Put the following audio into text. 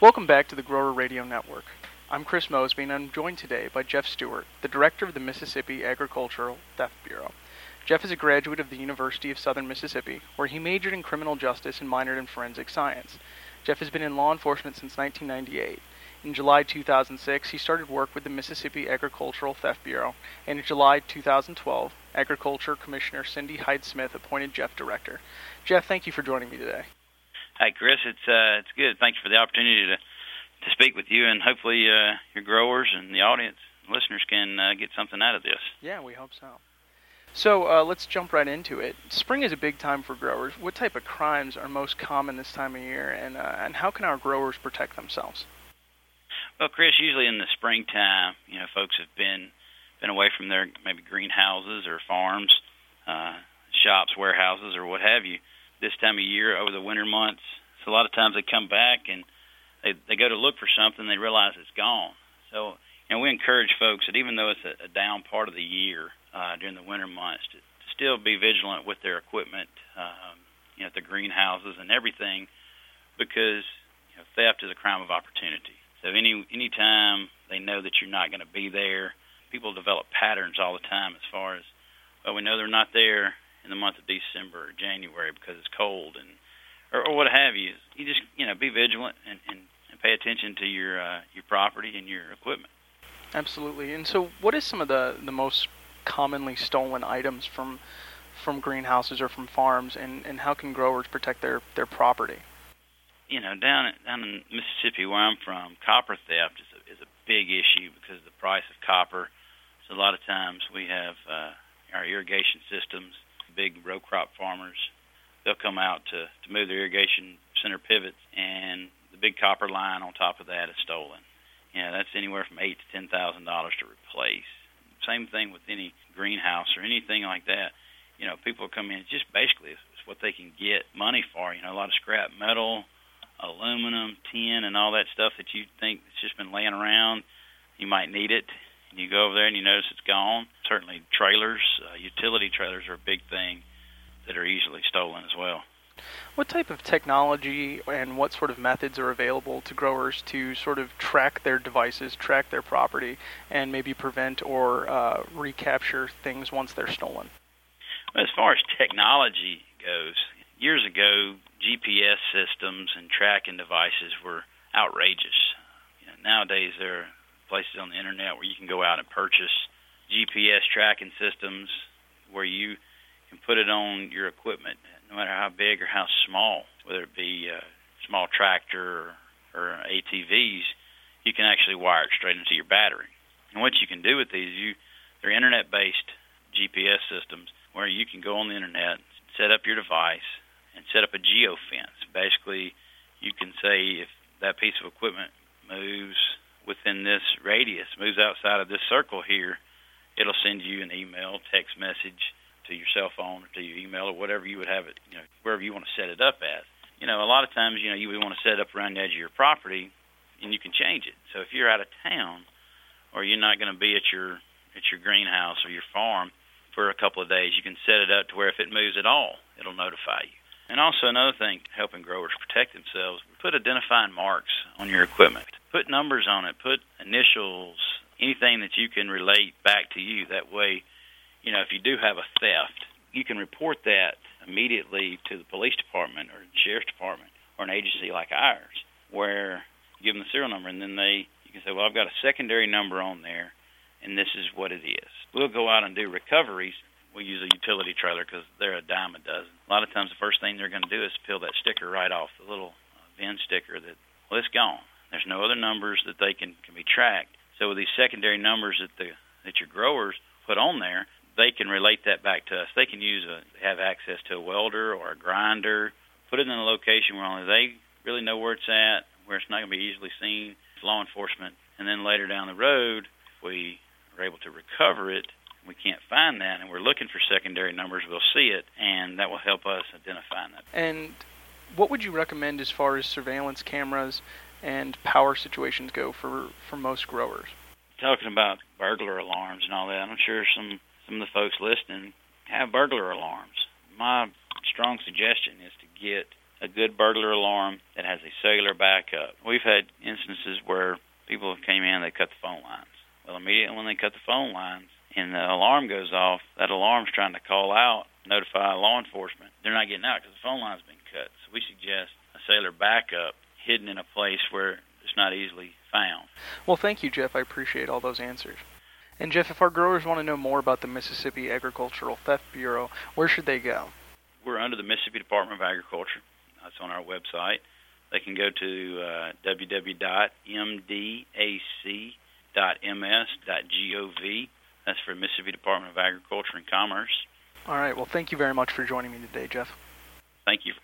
Welcome back to the Grower Radio Network. I'm Chris Mosby, and I'm joined today by Jeff Stewart, the director of the Mississippi Agricultural Theft Bureau. Jeff is a graduate of the University of Southern Mississippi, where he majored in criminal justice and minored in forensic science. Jeff has been in law enforcement since 1998. In July 2006, he started work with the Mississippi Agricultural Theft Bureau, and in July 2012, Agriculture Commissioner Cindy Hyde-Smith appointed Jeff director. Jeff, thank you for joining me today. Hi, Chris. It's good. Thanks for the opportunity to speak with you, and hopefully your growers and the audience listeners can get something out of this. Yeah, we hope so. So let's jump right into it. Spring is a big time for growers. What type of crimes are most common this time of year, and how can our growers protect themselves? Well, Chris, usually in the springtime, you know, folks have been away from their maybe greenhouses or farms, shops, warehouses, or what have you. This time of year, over the winter months, so a lot of times they come back and they go to look for something, they realize it's gone. So, you know, we encourage folks that even though it's a down part of the year during the winter months, to still be vigilant with their equipment, you know, the greenhouses and everything, because, you know, theft is a crime of opportunity. So any time they know that you're not going to be there, people develop patterns all the time as far as, well, we know they're not there in the month of December or January because it's cold and or what have you. You just, you know, be vigilant and pay attention to your property and your equipment. Absolutely. And so what is some of the most commonly stolen items from greenhouses or from farms, and how can growers protect their property? You know, down in Mississippi where I'm from, copper theft is a big issue because of the price of copper. So a lot of times we have our irrigation systems, big row crop farmers, they'll come out to move their irrigation center pivots, and the big copper line on top of that is stolen. You know, that's anywhere from $8,000 to $10,000 to replace. Same thing with any greenhouse or anything like that. You know, people come in, just basically it's what they can get money for. You know, a lot of scrap metal, aluminum, tin, and all that stuff that you think it's just been laying around. You might need it. You go over there and you notice it's gone. Certainly trailers, utility trailers are a big thing that are easily stolen as well. What type of technology and what sort of methods are available to growers to sort of track their devices, track their property, and maybe prevent or recapture things once they're stolen? Well, as far as technology goes, years ago, GPS systems and tracking devices were outrageous. You know, nowadays, they're places on the internet where you can go out and purchase GPS tracking systems where you can put it on your equipment, no matter how big or how small, whether it be a small tractor or ATVs, you can actually wire it straight into your battery. And what you can do with these, they're internet-based GPS systems where you can go on the internet, set up your device, and set up a geofence. Basically, you can say if that piece of equipment moves within this radius, moves outside of this circle here, it'll send you an email, text message to your cell phone or to your email or whatever you would have it, you know, wherever you want to set it up at. You know, a lot of times, you know, you would want to set up around the edge of your property, and you can change it. So if you're out of town or you're not going to be at your greenhouse or your farm for a couple of days, you can set it up to where if it moves at all, it'll notify you. And also another thing helping growers protect themselves, put identifying marks on your equipment. Put numbers on it, put initials, anything that you can relate back to you. That way, you know, if you do have a theft, you can report that immediately to the police department or the sheriff's department or an agency like ours, where you give them the serial number and then you can say, well, I've got a secondary number on there and this is what it is. We'll go out and do recoveries. We use a utility trailer because they're a dime a dozen. A lot of times the first thing they're going to do is peel that sticker right off, the little VIN sticker that, well, it's gone. There's no other numbers that they can be tracked. So with these secondary numbers that your growers put on there, they can relate that back to us. They can have access to a welder or a grinder, put it in a location where only they really know where it's at, where it's not going to be easily seen. It's law enforcement. And then later down the road, if we are able to recover it, we can't find that, and we're looking for secondary numbers, we'll see it, and that will help us identify that. And what would you recommend as far as surveillance cameras and power situations go for most growers? Talking about burglar alarms and all that, I'm sure some of the folks listening have burglar alarms. My strong suggestion is to get a good burglar alarm that has a cellular backup. We've had instances where people came in, they cut the phone lines. Well, immediately when they cut the phone lines and the alarm goes off, that alarm's trying to call out, notify law enforcement. They're not getting out because the phone line's been cut. So we suggest a cellular backup hidden in a place where it's not easily found. Well, thank you, Jeff. I appreciate all those answers. And Jeff, if our growers want to know more about the Mississippi Agricultural Theft Bureau, where should they go? We're under the Mississippi Department of Agriculture. That's on our website. They can go to www.mdac.ms.gov. That's for Mississippi Department of Agriculture and Commerce. All right. Well, thank you very much for joining me today, Jeff. Thank you.